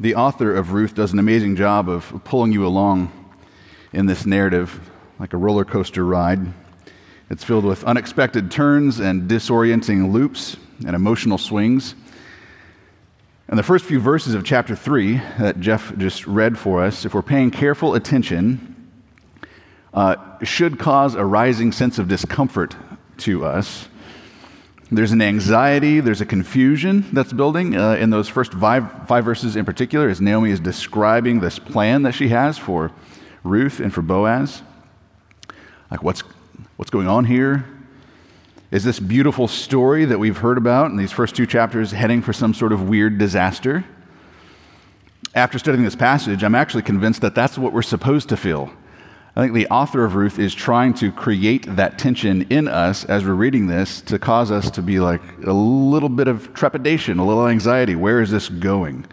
The author of Ruth does an amazing job of pulling you along in this narrative, like a roller coaster ride. It's filled with unexpected turns and disorienting loops and emotional swings. And the first few verses of chapter 3 that Jeff just read for us, if we're paying careful attention, should cause a rising sense of discomfort to us. There's an anxiety, there's a confusion that's building in those first five verses in particular, as Naomi is describing this plan that she has for Ruth and for Boaz. Like, what's going on here? Is this beautiful story that we've heard about in these first two chapters heading for some sort of weird disaster? After studying this passage, I'm actually convinced that that's what we're supposed to feel. I think the author of Ruth is trying to create that tension in us as we're reading this to cause us to be like a little bit of trepidation, a little anxiety. Where is this going?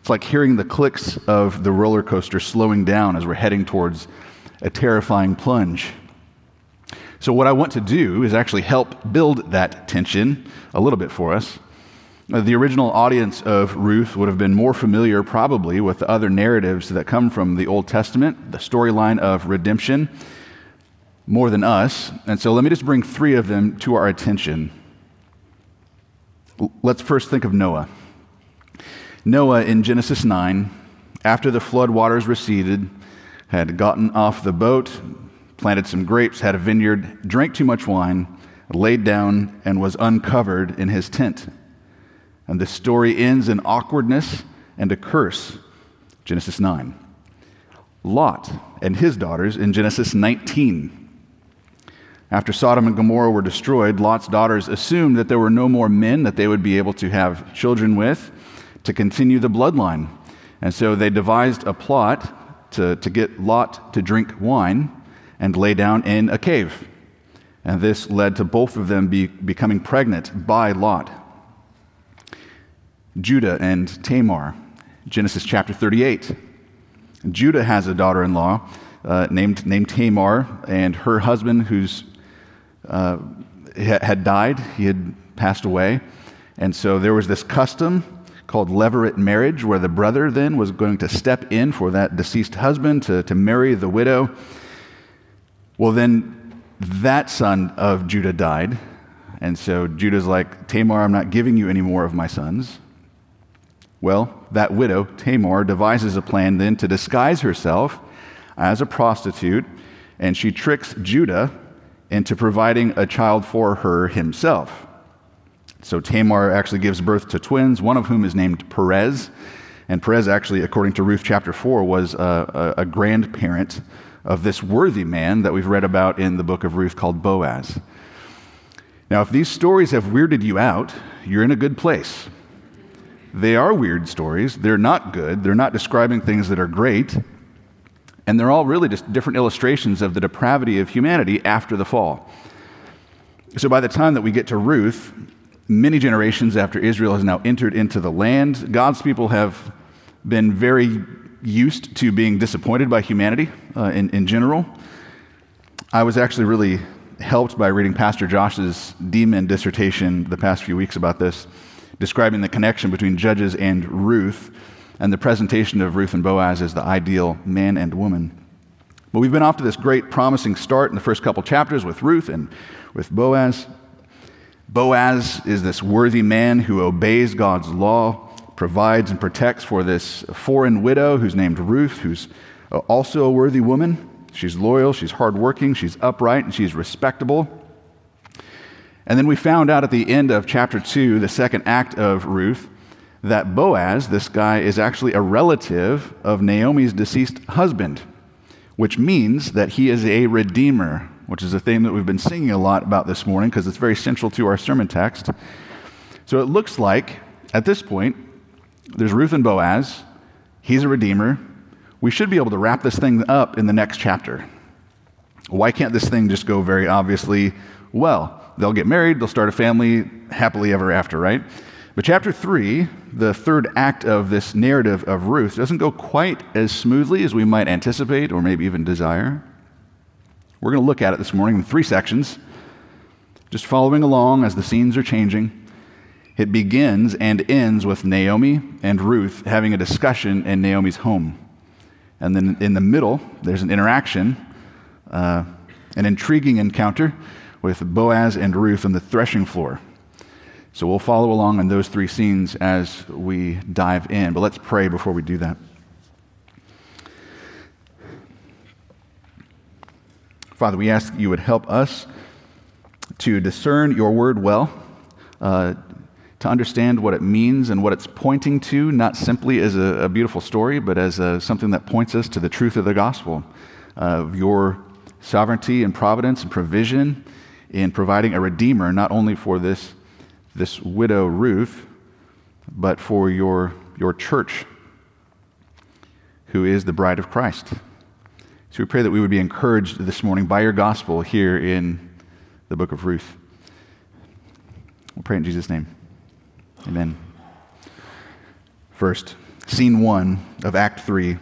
It's like hearing the clicks of the roller coaster slowing down as we're heading towards a terrifying plunge. So what I want to do is actually help build that tension a little bit for us. The original audience of Ruth would have been more familiar probably with the other narratives that come from the Old Testament, the storyline of redemption, more than us. And so let me just bring three of them to our attention. Let's first think of Noah. Noah in Genesis 9, after the flood waters receded, had gotten off the boat, planted some grapes, had a vineyard, drank too much wine, laid down, and was uncovered in his tent. And the story ends in awkwardness and a curse, Genesis 9. Lot and his daughters in Genesis 19. After Sodom and Gomorrah were destroyed, Lot's daughters assumed that there were no more men that they would be able to have children with to continue the bloodline. And so they devised a plot to get Lot to drink wine and lay down in a cave. And this led to both of them becoming pregnant by Lot. Judah and Tamar, Genesis chapter 38. Judah has a daughter-in-law named Tamar, and her husband, who's had died, he had passed away. And so there was this custom called leveret marriage, where the brother then was going to step in for that deceased husband to marry the widow. Well, then that son of Judah died, and so Judah's like, Tamar, I'm not giving you any more of my sons. Well, that widow, Tamar, devises a plan then to disguise herself as a prostitute, and she tricks Judah into providing a child for her himself. So Tamar actually gives birth to twins, one of whom is named Perez, and Perez actually, according to Ruth chapter 4, was a grandparent of this worthy man that we've read about in the book of Ruth called Boaz. Now, if these stories have weirded you out, you're in a good place. They are weird stories. They're not good. They're not describing things that are great. And they're all really just different illustrations of the depravity of humanity after the fall. So by the time that we get to Ruth, many generations after Israel has now entered into the land, God's people have been very used to being disappointed by humanity in general. I was actually really helped by reading Pastor Josh's D-Min dissertation the past few weeks about this, describing the connection between Judges and Ruth, and the presentation of Ruth and Boaz as the ideal man and woman. But we've been off to this great promising start in the first couple chapters with Ruth and with Boaz. Boaz is this worthy man who obeys God's law, provides and protects for this foreign widow who's named Ruth, who's also a worthy woman. She's loyal, she's hardworking, she's upright, and she's respectable. And then we found out at the end of chapter 2, the second act of Ruth, that Boaz, this guy, is actually a relative of Naomi's deceased husband, which means that he is a redeemer, which is a theme that we've been singing a lot about this morning because it's very central to our sermon text. So it looks like, at this point, there's Ruth and Boaz. He's a redeemer. We should be able to wrap this thing up in the next chapter. Why can't this thing just go very obviously well? They'll get married, they'll start a family, happily ever after, right? But chapter 3, the third act of this narrative of Ruth, doesn't go quite as smoothly as we might anticipate or maybe even desire. We're going to look at it this morning in three sections, just following along as the scenes are changing. It begins and ends with Naomi and Ruth having a discussion in Naomi's home. And then in the middle, there's an interaction, an intriguing encounter with Boaz and Ruth on the threshing floor. So we'll follow along on those three scenes as we dive in, but let's pray before we do that. Father, we ask that you would help us to discern your word well, to understand what it means and what it's pointing to, not simply as a beautiful story, but as something that points us to the truth of the gospel, of your sovereignty and providence and provision in providing a redeemer, not only for this widow Ruth, but for your church, who is the bride of Christ. So we pray that we would be encouraged this morning by your gospel here in the book of Ruth. We'll pray in Jesus' name. Amen. First, scene one of Act 3,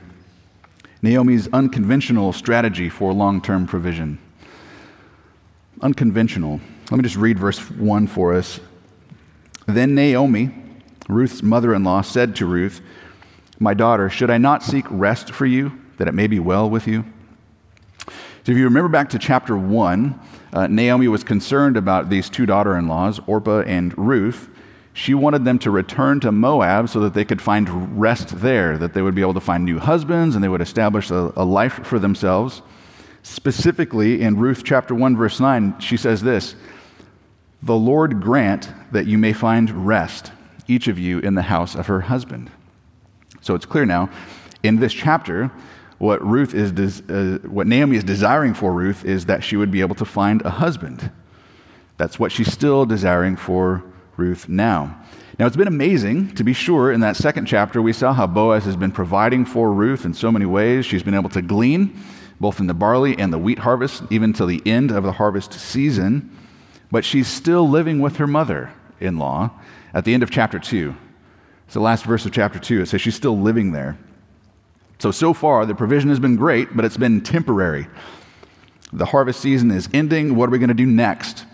Naomi's unconventional strategy for long-term provision. Unconventional. Let me just read verse 1 for us. Then Naomi, Ruth's mother-in-law, said to Ruth, "My daughter, should I not seek rest for you, that it may be well with you?" So if you remember back to chapter 1, Naomi was concerned about these two daughter-in-laws, Orpah and Ruth. She wanted them to return to Moab so that they could find rest there, that they would be able to find new husbands and they would establish a life for themselves. Specifically, in Ruth chapter 1, verse 9, she says this, "The Lord grant that you may find rest, each of you in the house of her husband." So it's clear now, in this chapter, what Naomi is desiring for Ruth is that she would be able to find a husband. That's what she's still desiring for Ruth now. Now, it's been amazing, to be sure. In that second chapter, we saw how Boaz has been providing for Ruth in so many ways. She's been able to glean, both in the barley and the wheat harvest, even till the end of the harvest season. But she's still living with her mother-in-law at the end of chapter 2. It's the last verse of chapter 2. It says she's still living there. So far, the provision has been great, but it's been temporary. The harvest season is ending. What are we going to do next?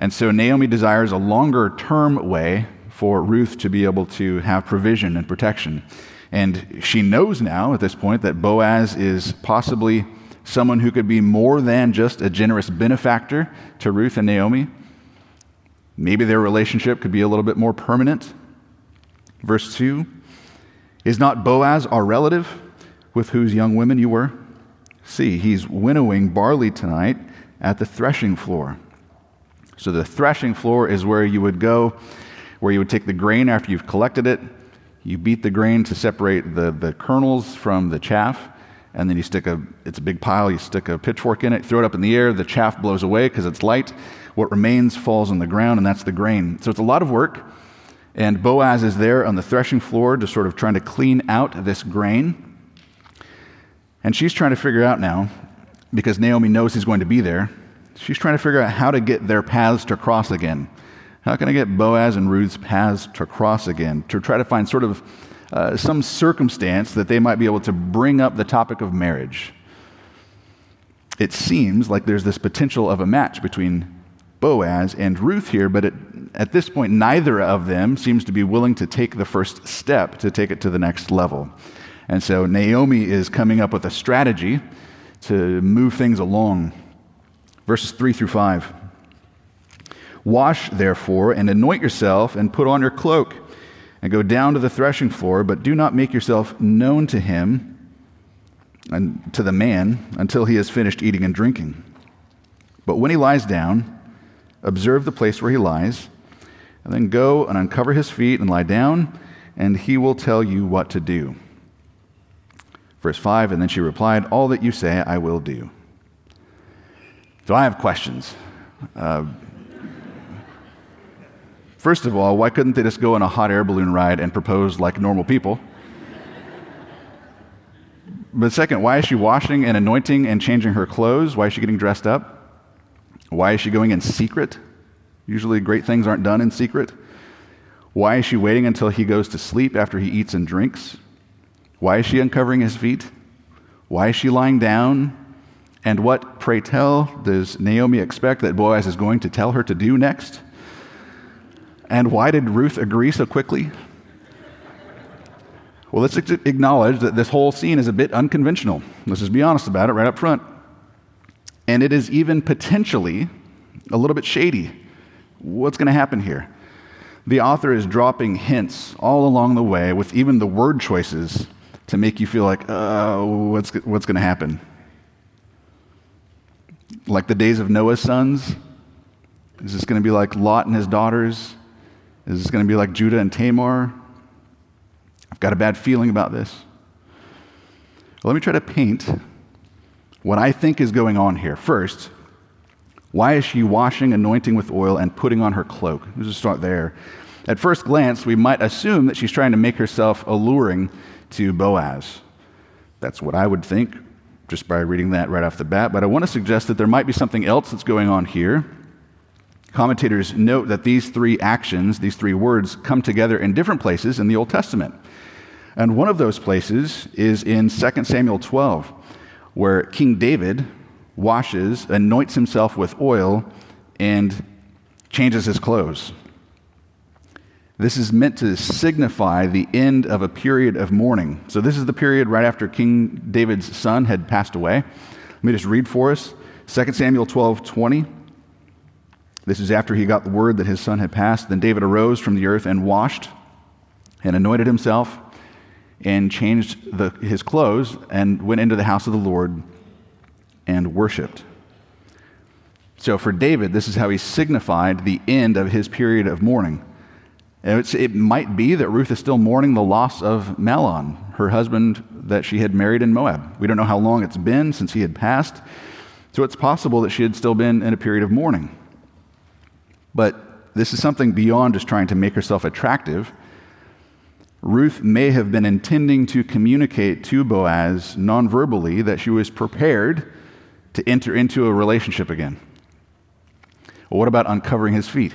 And so Naomi desires a longer-term way for Ruth to be able to have provision and protection. And she knows now at this point that Boaz is possibly someone who could be more than just a generous benefactor to Ruth and Naomi. Maybe their relationship could be a little bit more permanent. Verse 2, "Is not Boaz our relative, with whose young women you were? See, he's winnowing barley tonight at the threshing floor." So the threshing floor is where you would go, where you would take the grain after you've collected it. You beat the grain to separate the kernels from the chaff, and then you it's a big pile, you stick a pitchfork in it, throw it up in the air, the chaff blows away because it's light. What remains falls on the ground, and that's the grain. So it's a lot of work. And Boaz is there on the threshing floor just sort of trying to clean out this grain. And she's trying to figure out now, because Naomi knows he's going to be there, she's trying to figure out how to get their paths to cross again. How can I get Boaz and Ruth's paths to cross again? To try to find sort of some circumstance that they might be able to bring up the topic of marriage. It seems like there's this potential of a match between Boaz and Ruth here, but at this point, neither of them seems to be willing to take the first step to take it to the next level. And so Naomi is coming up with a strategy to move things along. Verses 3 through 5. "Wash, therefore, and anoint yourself, and put on your cloak, and go down to the threshing floor, but do not make yourself known to him and to the man until he has finished eating and drinking. But when he lies down, observe the place where he lies, and then go and uncover his feet and lie down, and he will tell you what to do." Verse 5, "And then she replied, 'All that you say I will do.'" So I have questions. First of all, why couldn't they just go on a hot air balloon ride and propose like normal people? But second, why is she washing and anointing and changing her clothes? Why is she getting dressed up? Why is she going in secret? Usually great things aren't done in secret. Why is she waiting until he goes to sleep after he eats and drinks? Why is she uncovering his feet? Why is she lying down? And what, pray tell, does Naomi expect that Boaz is going to tell her to do next? And why did Ruth agree so quickly? Well, let's acknowledge that this whole scene is a bit unconventional. Let's just be honest about it right up front. And it is even potentially a little bit shady. What's going to happen here? The author is dropping hints all along the way with even the word choices to make you feel like, what's going to happen? Like the days of Noah's sons? Is this going to be like Lot and his daughters? Is this going to be like Judah and Tamar? I've got a bad feeling about this. Well, let me try to paint what I think is going on here. First, why is she washing, anointing with oil, and putting on her cloak? Let's just start there. At first glance, we might assume that she's trying to make herself alluring to Boaz. That's what I would think just by reading that right off the bat, but I want to suggest that there might be something else that's going on here. Commentators note that these three actions, these three words, come together in different places in the Old Testament. And one of those places is in 2 Samuel 12, where King David washes, anoints himself with oil, and changes his clothes. This is meant to signify the end of a period of mourning. So this is the period right after King David's son had passed away. Let me just read for us 2 Samuel 12:20. This is after he got the word that his son had passed. Then David arose from the earth and washed and anointed himself and changed his clothes and went into the house of the Lord and worshiped. So for David, this is how he signified the end of his period of mourning. And it might be that Ruth is still mourning the loss of Mahlon, her husband that she had married in Moab. We don't know how long it's been since he had passed, so it's possible that she had still been in a period of mourning. But this is something beyond just trying to make herself attractive. Ruth may have been intending to communicate to Boaz non-verbally that she was prepared to enter into a relationship again. Well, what about uncovering his feet?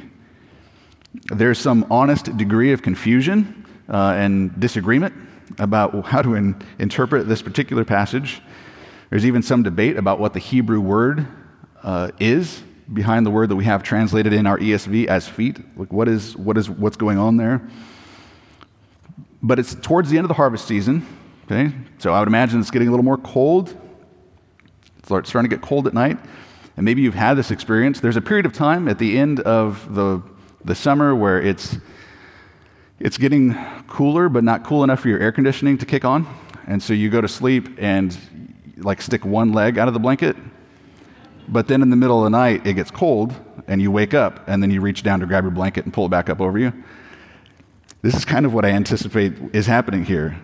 There's some honest degree of confusion and disagreement about how to interpret this particular passage. There's even some debate about what the Hebrew word is behind the word that we have translated in our ESV as feet. Like, what's going on there? But it's towards the end of the harvest season, okay? So I would imagine it's getting a little more cold. It's starting to get cold at night, and maybe you've had this experience. There's a period of time at the end of the summer where it's getting cooler, but not cool enough for your air conditioning to kick on, and so you go to sleep and like stick one leg out of the blanket. But then in the middle of the night, it gets cold, and you wake up, and then you reach down to grab your blanket and pull it back up over you. This is kind of what I anticipate is happening here.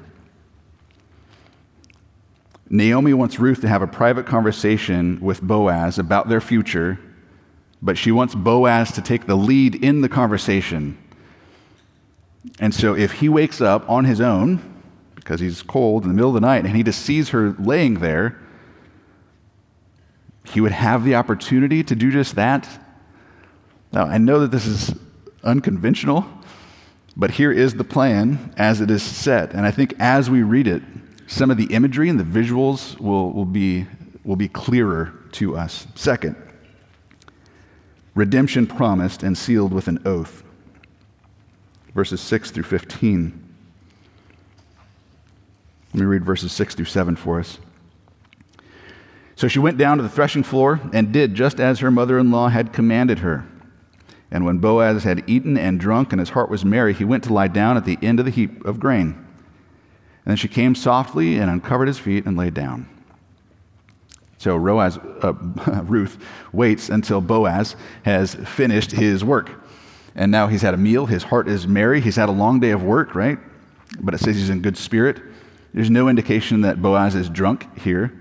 Naomi wants Ruth to have a private conversation with Boaz about their future, but she wants Boaz to take the lead in the conversation. And so if he wakes up on his own, because he's cold in the middle of the night, and he just sees her laying there, he would have the opportunity to do just that. Now, I know that this is unconventional, but here is the plan as it is set. And I think as we read it, some of the imagery and the visuals will be clearer to us. Second, redemption promised and sealed with an oath. Verses 6 through 15. Let me read verses 6 through 7 for us. So she went down to the threshing floor and did just as her mother-in-law had commanded her. And when Boaz had eaten and drunk and his heart was merry, he went to lie down at the end of the heap of grain. And then she came softly and uncovered his feet and lay down. So Ruth waits until Boaz has finished his work. And now he's had a meal. His heart is merry. He's had a long day of work, right? But it says he's in good spirit. There's no indication that Boaz is drunk here.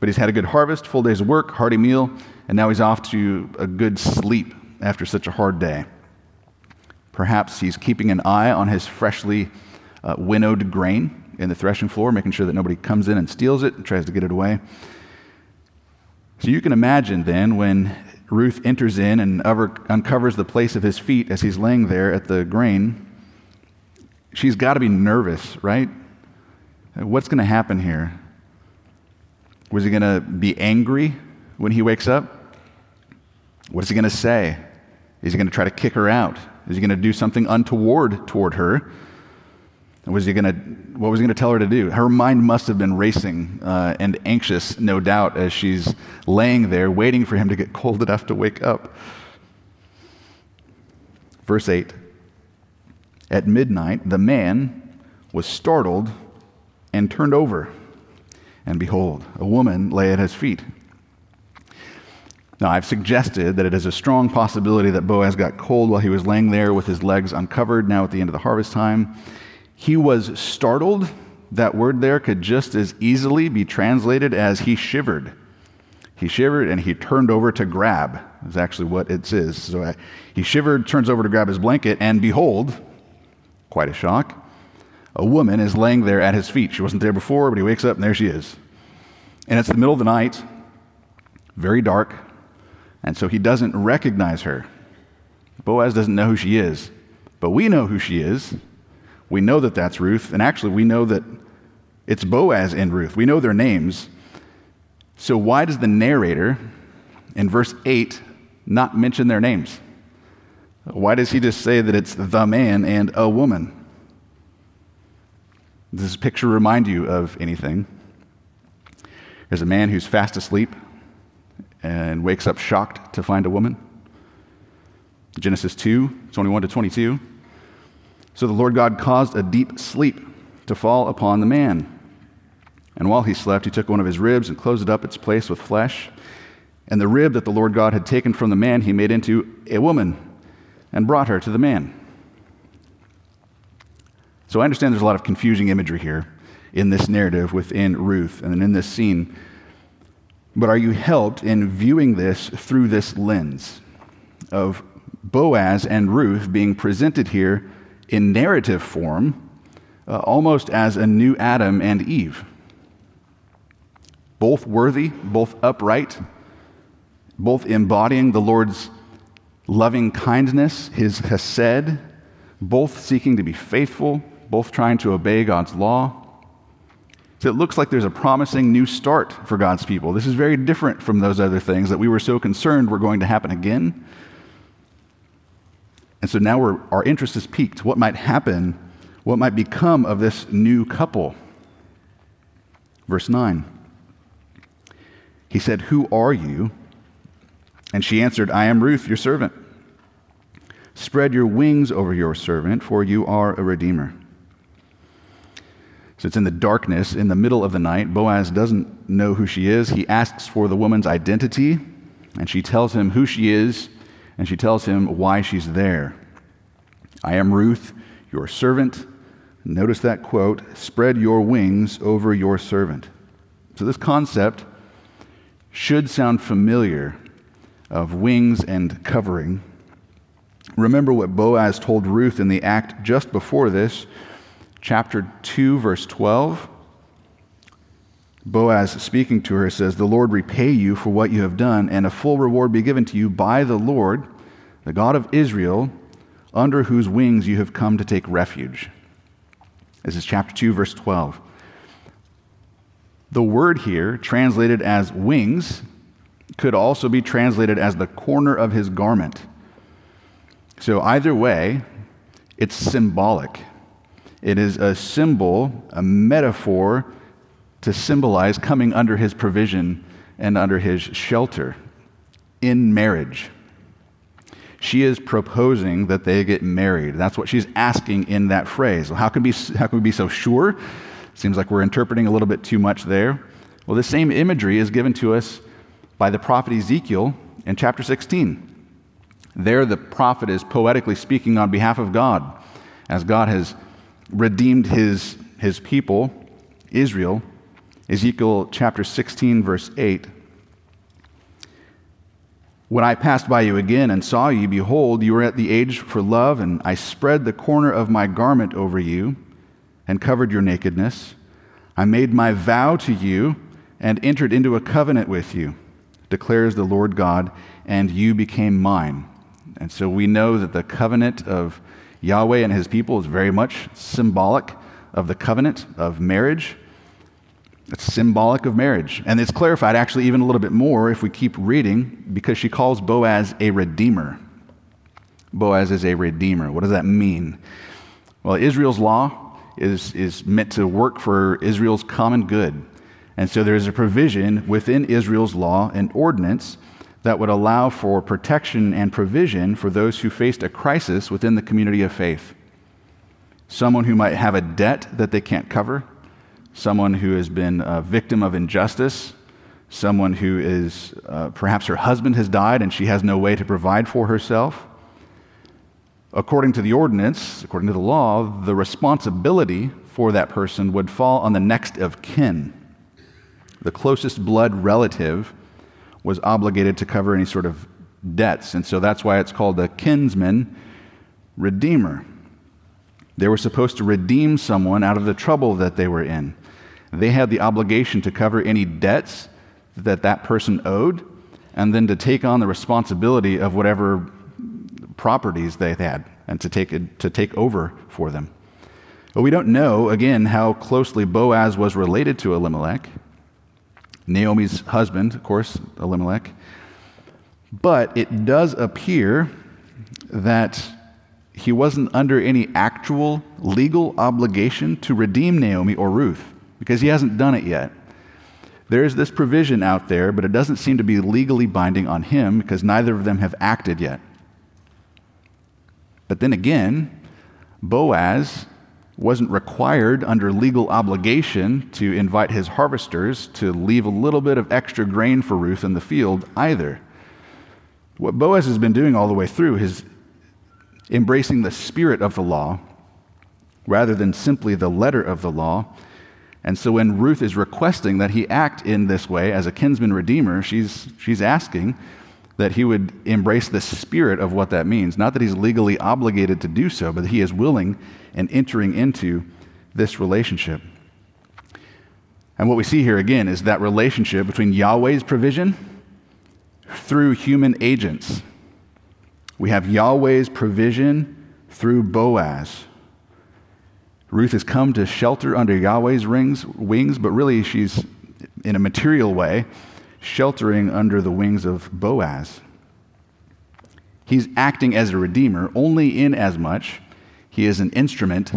But he's had a good harvest, full day's work, hearty meal, and now he's off to a good sleep after such a hard day. Perhaps he's keeping an eye on his freshly winnowed grain in the threshing floor, making sure that nobody comes in and steals it and tries to get it away. So you can imagine then when Ruth enters in and uncovers the place of his feet as he's laying there at the grain, she's got to be nervous, right? What's going to happen here? Was he going to be angry when he wakes up? What is he going to say? Is he going to try to kick her out? Is he going to do something untoward toward her? What was he going to tell her to do? Her mind must have been racing and anxious, no doubt, as she's laying there waiting for him to get cold enough to wake up. Verse 8, at midnight the man was startled and turned over, and behold, a woman lay at his feet. Now, I've suggested that it is a strong possibility that Boaz got cold while he was laying there with his legs uncovered, now at the end of the harvest time. He was startled. That word there could just as easily be translated as he shivered. He shivered and he turned over to grab, is actually what it says. So he shivered, turns over to grab his blanket, and behold, quite a shock, a woman is laying there at his feet. She wasn't there before, but he wakes up and there she is. And it's the middle of the night, very dark, and so he doesn't recognize her. Boaz doesn't know who she is, but we know who she is. We know that that's Ruth, and actually we know that it's Boaz and Ruth. We know their names. So why does the narrator in verse 8 not mention their names? Why does he just say that it's the man and a woman? Does this picture remind you of anything? There's a man who's fast asleep and wakes up shocked to find a woman. Genesis 2, 21 to 22. So the Lord God caused a deep sleep to fall upon the man. And while he slept, he took one of his ribs and closed it up its place with flesh. And the rib that the Lord God had taken from the man, he made into a woman and brought her to the man. So I understand there's a lot of confusing imagery here in this narrative within Ruth and in this scene. But are you helped in viewing this through this lens of Boaz and Ruth being presented here in narrative form, almost as a new Adam and Eve? Both worthy, both upright, both embodying the Lord's loving kindness, his chesed, both seeking to be faithful, both trying to obey God's law. So it looks like there's a promising new start for God's people. This is very different from those other things that we were so concerned were going to happen again. And so now our interest is piqued. What might happen? What might become of this new couple? Verse 9. He said, "Who are you?" And she answered, "I am Ruth, your servant. Spread your wings over your servant, for you are a redeemer." So it's in the darkness, in the middle of the night. Boaz doesn't know who she is. He asks for the woman's identity, and she tells him who she is. And she tells him why she's there. "I am Ruth, your servant." Notice that quote, "Spread your wings over your servant." So this concept should sound familiar, of wings and covering. Remember what Boaz told Ruth in the act just before this, chapter 2, verse 12. Boaz, speaking to her, says, "The Lord repay you for what you have done, and a full reward be given to you by the Lord, the God of Israel, under whose wings you have come to take refuge." This is chapter 2, verse 12. The word here, translated as wings, could also be translated as the corner of his garment. So either way, it's symbolic. It is a symbol, a metaphor, to symbolize coming under his provision and under his shelter in marriage. She is proposing that they get married. That's what she's asking in that phrase. Well, how can we be so sure? Seems like we're interpreting a little bit too much there. Well, the same imagery is given to us by the prophet Ezekiel in chapter 16. There the prophet is poetically speaking on behalf of God, as God has redeemed his people, Israel. Ezekiel chapter 16, verse 8. "When I passed by you again and saw you, behold, you were at the age for love, and I spread the corner of my garment over you and covered your nakedness. I made my vow to you and entered into a covenant with you, declares the Lord God, and you became mine." And so we know that the covenant of Yahweh and his people is very much symbolic of the covenant of marriage. It's symbolic of marriage. And it's clarified actually even a little bit more if we keep reading, because she calls Boaz a redeemer. Boaz is a redeemer. What does that mean? Well, Israel's law is meant to work for Israel's common good. And so there is a provision within Israel's law and ordinance that would allow for protection and provision for those who faced a crisis within the community of faith. Someone who might have a debt that they can't cover, someone who has been a victim of injustice, someone who is, perhaps her husband has died and she has no way to provide for herself. According to the ordinance, according to the law, the responsibility for that person would fall on the next of kin. The closest blood relative was obligated to cover any sort of debts, and so that's why it's called a kinsman redeemer. They were supposed to redeem someone out of the trouble that they were in. They had the obligation to cover any debts that that person owed, and then to take on the responsibility of whatever properties they had, and to take over for them. But we don't know, again, how closely Boaz was related to Elimelech, Naomi's husband, of course, Elimelech. But it does appear that he wasn't under any actual legal obligation to redeem Naomi or Ruth, because he hasn't done it yet. There is this provision out there, but it doesn't seem to be legally binding on him because neither of them have acted yet. But then again, Boaz wasn't required under legal obligation to invite his harvesters to leave a little bit of extra grain for Ruth in the field either. What Boaz has been doing all the way through is embracing the spirit of the law rather than simply the letter of the law. And so when Ruth is requesting that he act in this way as a kinsman redeemer, she's asking that he would embrace the spirit of what that means. Not that he's legally obligated to do so, but that he is willing and entering into this relationship. And what we see here again is that relationship between Yahweh's provision through human agents. We have Yahweh's provision through Boaz. Ruth has come to shelter under Yahweh's wings, but really she's, in a material way, sheltering under the wings of Boaz. He's acting as a redeemer only in as much he is an instrument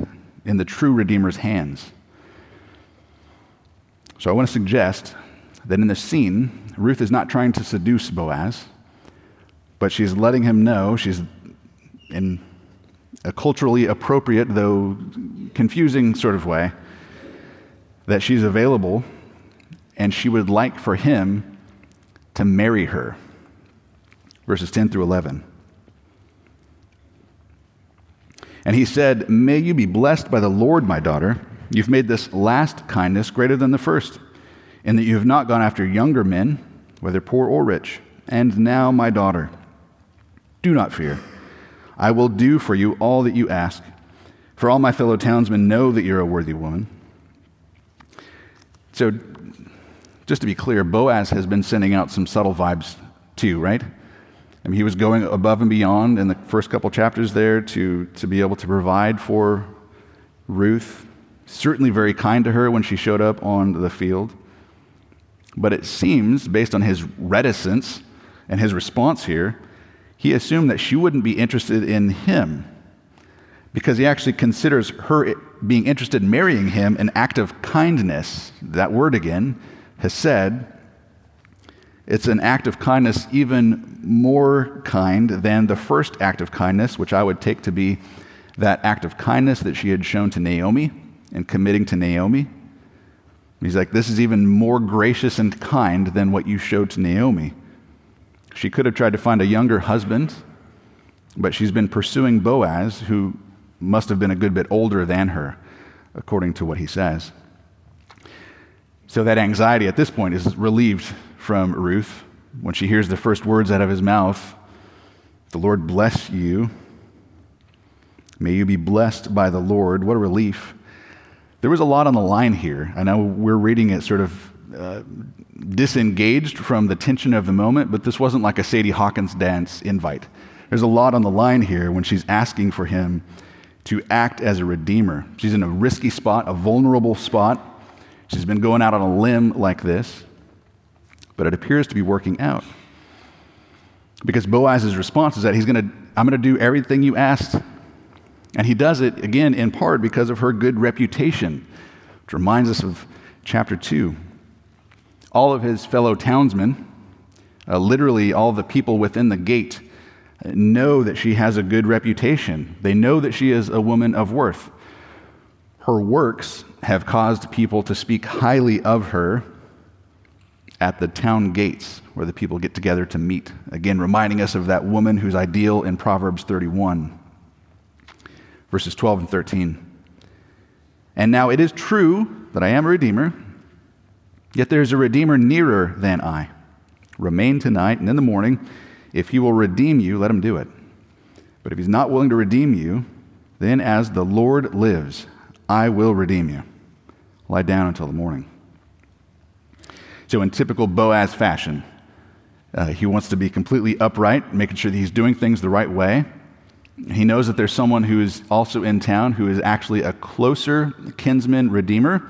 in the true Redeemer's hands. So I want to suggest that in this scene, Ruth is not trying to seduce Boaz, but she's letting him know, she's in a culturally appropriate, though confusing sort of way, that she's available and she would like for him to marry her. Verses 10 through 11. And he said, "May you be blessed by the Lord, my daughter. You've made this last kindness greater than the first, in that you have not gone after younger men, whether poor or rich. And now, my daughter, do not fear. I will do for you all that you ask, for all my fellow townsmen know that you're a worthy woman." So, just to be clear, Boaz has been sending out some subtle vibes too, right? I mean, he was going above and beyond in the first couple chapters there to be able to provide for Ruth. Certainly very kind to her when she showed up on the field. But it seems, based on his reticence and his response here, he assumed that she wouldn't be interested in him, because he actually considers her being interested in marrying him an act of kindness. That word again, hesed. It's an act of kindness even more kind than the first act of kindness, which I would take to be that act of kindness that she had shown to Naomi and committing to Naomi. He's like, this is even more gracious and kind than what you showed to Naomi. She could have tried to find a younger husband, but she's been pursuing Boaz, who must have been a good bit older than her, according to what he says. So that anxiety at this point is relieved from Ruth when she hears the first words out of his mouth. The Lord bless you. May you be blessed by the Lord. What a relief. There was a lot on the line here. I know we're reading it sort of disengaged from the tension of the moment, but this wasn't like a Sadie Hawkins dance invite. There's a lot on the line here when she's asking for him to act as a redeemer. She's in a risky spot, a vulnerable spot. She's been going out on a limb like this, but it appears to be working out, because Boaz's response is that he's going to I'm going to do everything you asked. And he does it, again, in part because of her good reputation, which reminds us of chapter 2. All of his fellow townsmen, literally all the people within the gate, know that she has a good reputation. They know that she is a woman of worth. Her works have caused people to speak highly of her at the town gates where the people get together to meet. Again, reminding us of that woman whose ideal in Proverbs 31. Verses 12 and 13. And now it is true that I am a redeemer, yet there is a redeemer nearer than I. Remain tonight and in the morning. If he will redeem you, let him do it. But if he's not willing to redeem you, then as the Lord lives, I will redeem you. Lie down until the morning. So in typical Boaz fashion, he wants to be completely upright, making sure that he's doing things the right way. He knows that there's someone who is also in town who is actually a closer kinsman redeemer,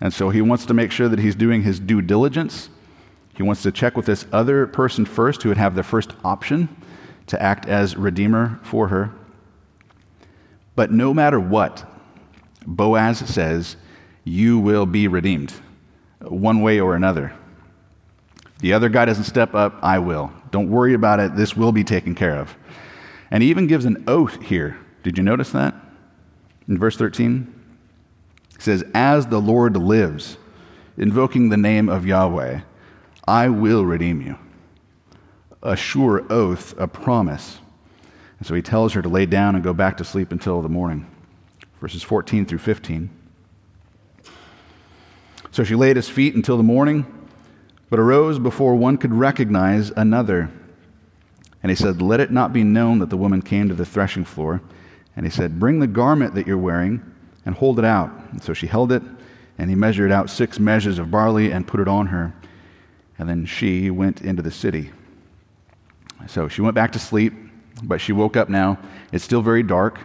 and so he wants to make sure that he's doing his due diligence. He wants to check with this other person first who would have the first option to act as redeemer for her. But no matter what, Boaz says, you will be redeemed one way or another. If the other guy doesn't step up, I will. Don't worry about it. This will be taken care of. And he even gives an oath here. Did you notice that? In verse 13, it says, as the Lord lives, invoking the name of Yahweh, I will redeem you. A sure oath, a promise. And so he tells her to lay down and go back to sleep until the morning. Verses 14 through 15. So she lay at his feet until the morning, but arose before one could recognize another. And he said, let it not be known that the woman came to the threshing floor. And he said, bring the garment that you're wearing and hold it out. And so she held it, and he measured out 6 measures of barley and put it on her. And then she went into the city. So she went back to sleep, but she woke up now. It's still very dark.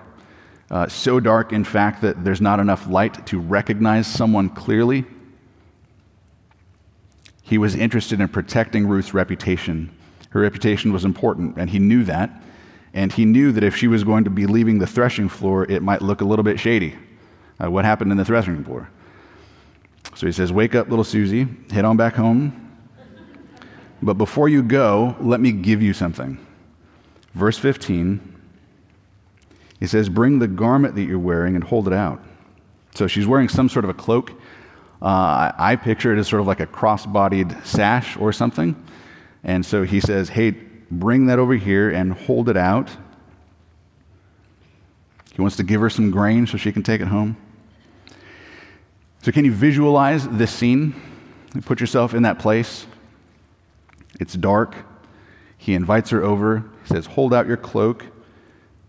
So dark, in fact, that there's not enough light to recognize someone clearly. He was interested in protecting Ruth's reputation. Her reputation was important, and he knew that. And he knew that if she was going to be leaving the threshing floor, it might look a little bit shady. What happened in the threshing floor? So he says, wake up, little Susie, head on back home. But before you go, let me give you something. Verse 15, he says, bring the garment that you're wearing and hold it out. So she's wearing some sort of a cloak. I picture it as sort of like a cross-bodied sash or something. And so he says, hey, bring that over here and hold it out. He wants to give her some grain so she can take it home. So can you visualize this scene? Put yourself in that place. It's dark. He invites her over. He says, hold out your cloak.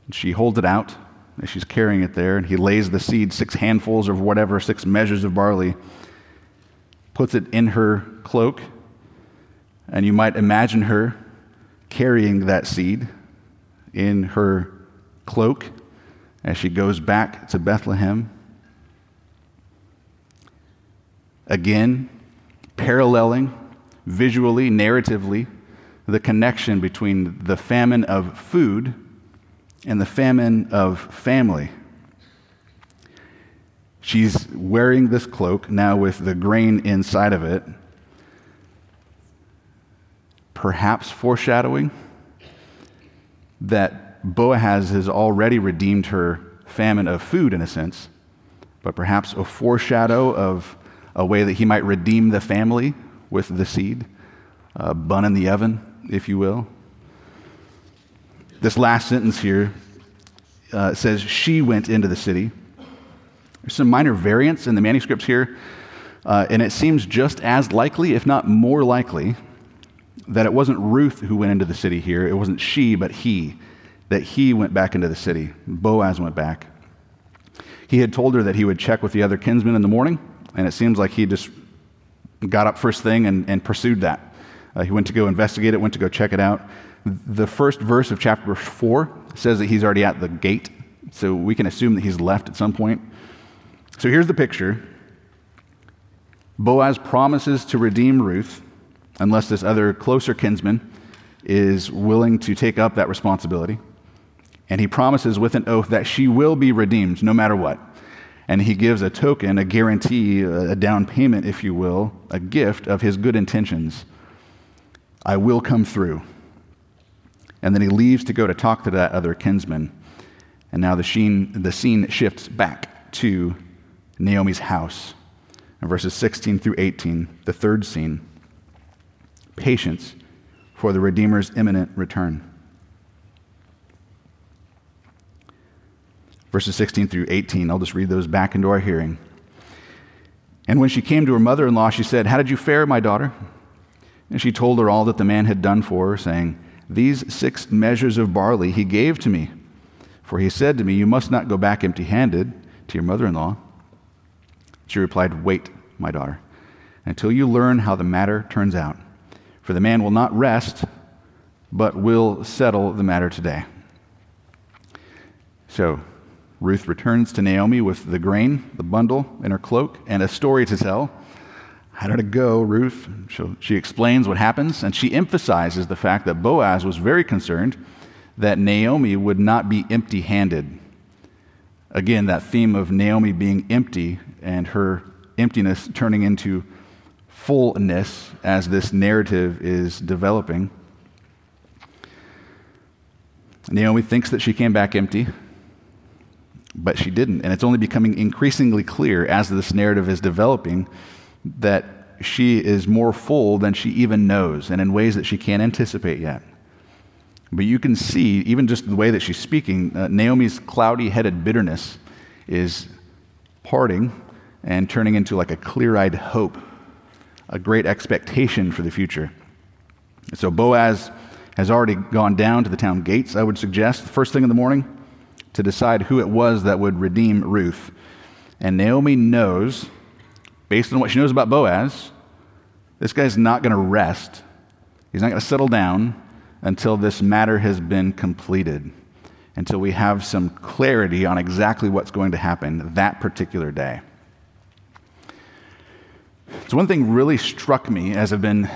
And she holds it out. And she's carrying it there. And he lays the seed, 6 handfuls or whatever, 6 measures of barley, puts it in her cloak. And you might imagine her carrying that seed in her cloak as she goes back to Bethlehem. Again, paralleling visually, narratively, the connection between the famine of food and the famine of family. She's wearing this cloak now with the grain inside of it, perhaps foreshadowing that Boaz has already redeemed her famine of food in a sense, but perhaps a foreshadow of a way that he might redeem the family with the seed, a bun in the oven, if you will. This last sentence here says, she went into the city. There's some minor variance in the manuscripts here, and it seems just as likely, if not more likely, that it wasn't Ruth who went into the city here. It wasn't she, but he. That he went back into the city. Boaz went back. He had told her that he would check with the other kinsmen in the morning, and it seems like he just got up first thing and pursued that. He went to go investigate it, went to go check it out. The first verse of chapter 4 says that he's already at the gate, so we can assume that he's left at some point. So here's the picture. Boaz promises to redeem Ruth, unless this other closer kinsman is willing to take up that responsibility. And he promises with an oath that she will be redeemed no matter what. And he gives a token, a guarantee, a down payment, if you will, a gift of his good intentions. I will come through. And then he leaves to go to talk to that other kinsman. And now the scene shifts back to Naomi's house. In verses 16 through 18, the third scene, patience for the Redeemer's imminent return. Verses 16 through 18, I'll just read those back into our hearing. And when she came to her mother-in-law, she said, "How did you fare, my daughter?" And she told her all that the man had done for her, saying, "These 6 measures of barley he gave to me, for he said to me, 'You must not go back empty-handed to your mother-in-law.'" She replied, "Wait, my daughter, until you learn how the matter turns out. For the man will not rest, but will settle the matter today." So Ruth returns to Naomi with the grain, the bundle, and her cloak, and a story to tell. "How did it go, Ruth?" She explains what happens, and she emphasizes the fact that Boaz was very concerned that Naomi would not be empty-handed. Again, that theme of Naomi being empty and her emptiness turning into fullness as this narrative is developing. Naomi thinks that she came back empty, but she didn't. And it's only becoming increasingly clear as this narrative is developing that she is more full than she even knows, and in ways that she can't anticipate yet. But you can see, even just the way that she's speaking, Naomi's cloudy-headed bitterness is parting and turning into like a clear-eyed hope, a great expectation for the future. So Boaz has already gone down to the town gates, I would suggest, the first thing in the morning, to decide who it was that would redeem Ruth. And Naomi knows, based on what she knows about Boaz, this guy's not going to rest. He's not going to settle down until this matter has been completed, until we have some clarity on exactly what's going to happen that particular day. So one thing really struck me as I've been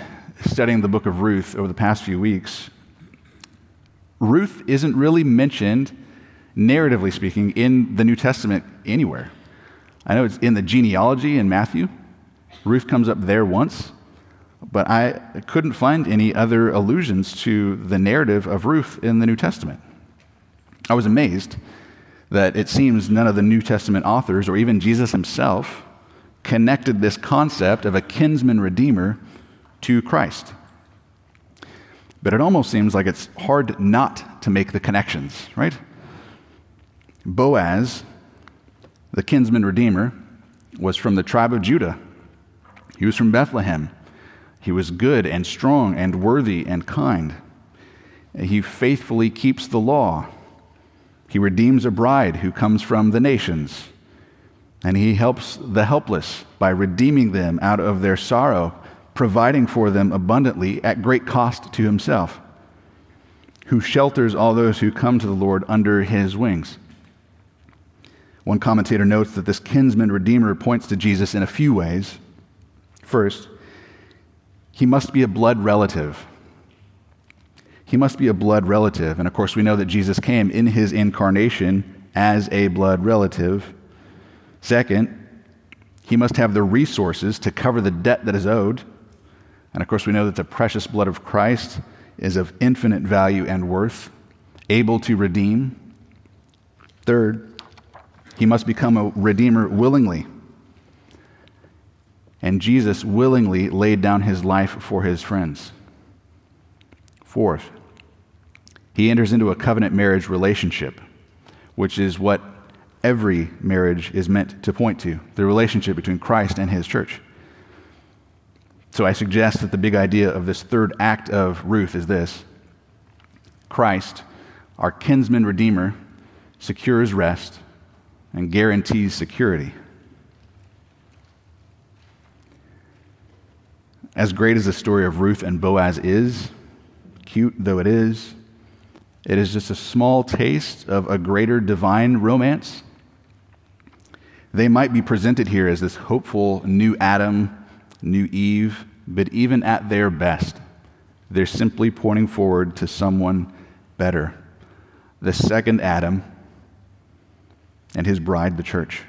studying the book of Ruth over the past few weeks, Ruth isn't really mentioned, narratively speaking, in the New Testament anywhere. I know it's in the genealogy in Matthew. Ruth comes up there once. But I couldn't find any other allusions to the narrative of Ruth in the New Testament. I was amazed that it seems none of the New Testament authors, or even Jesus himself, connected this concept of a kinsman redeemer to Christ. But it almost seems like it's hard not to make the connections, right? Boaz, the kinsman redeemer, was from the tribe of Judah. He was from Bethlehem. He was good and strong and worthy and kind. He faithfully keeps the law. He redeems a bride who comes from the nations. And he helps the helpless by redeeming them out of their sorrow, providing for them abundantly at great cost to himself, who shelters all those who come to the Lord under his wings. One commentator notes that this kinsman redeemer points to Jesus in a few ways. First, he must be a blood relative. He must be a blood relative. And of course, we know that Jesus came in his incarnation as a blood relative. Second, he must have the resources to cover the debt that is owed. And of course, we know that the precious blood of Christ is of infinite value and worth, able to redeem. Third, he must become a redeemer willingly. And Jesus willingly laid down his life for his friends. Fourth, he enters into a covenant marriage relationship, which is what every marriage is meant to point to, the relationship between Christ and his church. So I suggest that the big idea of this third act of Ruth is this: Christ, our kinsman redeemer, secures rest and guarantees security. As great as the story of Ruth and Boaz is, cute though it is just a small taste of a greater divine romance. They might be presented here as this hopeful new Adam, new Eve, but even at their best, they're simply pointing forward to someone better, the second Adam, and his bride, the church.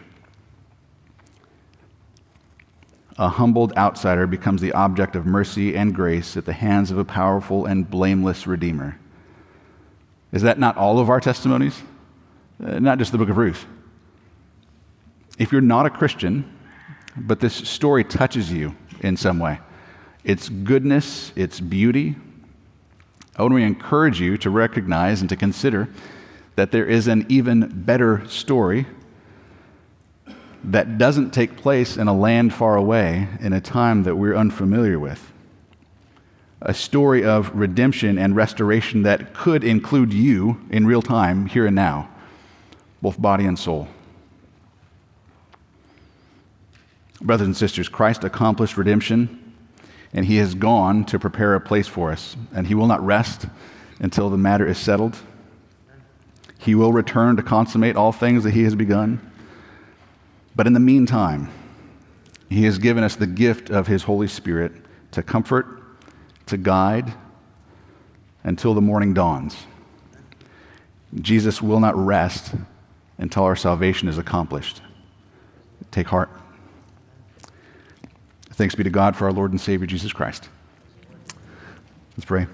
A humbled outsider becomes the object of mercy and grace at the hands of a powerful and blameless Redeemer. Is that not all of our testimonies? Not just the book of Ruth. If you're not a Christian, but this story touches you in some way, its goodness, its beauty, I would encourage you to recognize and to consider that there is an even better story that doesn't take place in a land far away, in a time that we're unfamiliar with. A story of redemption and restoration that could include you in real time, here and now, both body and soul. Brothers and sisters, Christ accomplished redemption, and he has gone to prepare a place for us, and he will not rest until the matter is settled. He will return to consummate all things that he has begun. But in the meantime, he has given us the gift of his Holy Spirit to comfort, to guide, until the morning dawns. Jesus will not rest until our salvation is accomplished. Take heart. Thanks be to God for our Lord and Savior, Jesus Christ. Let's pray.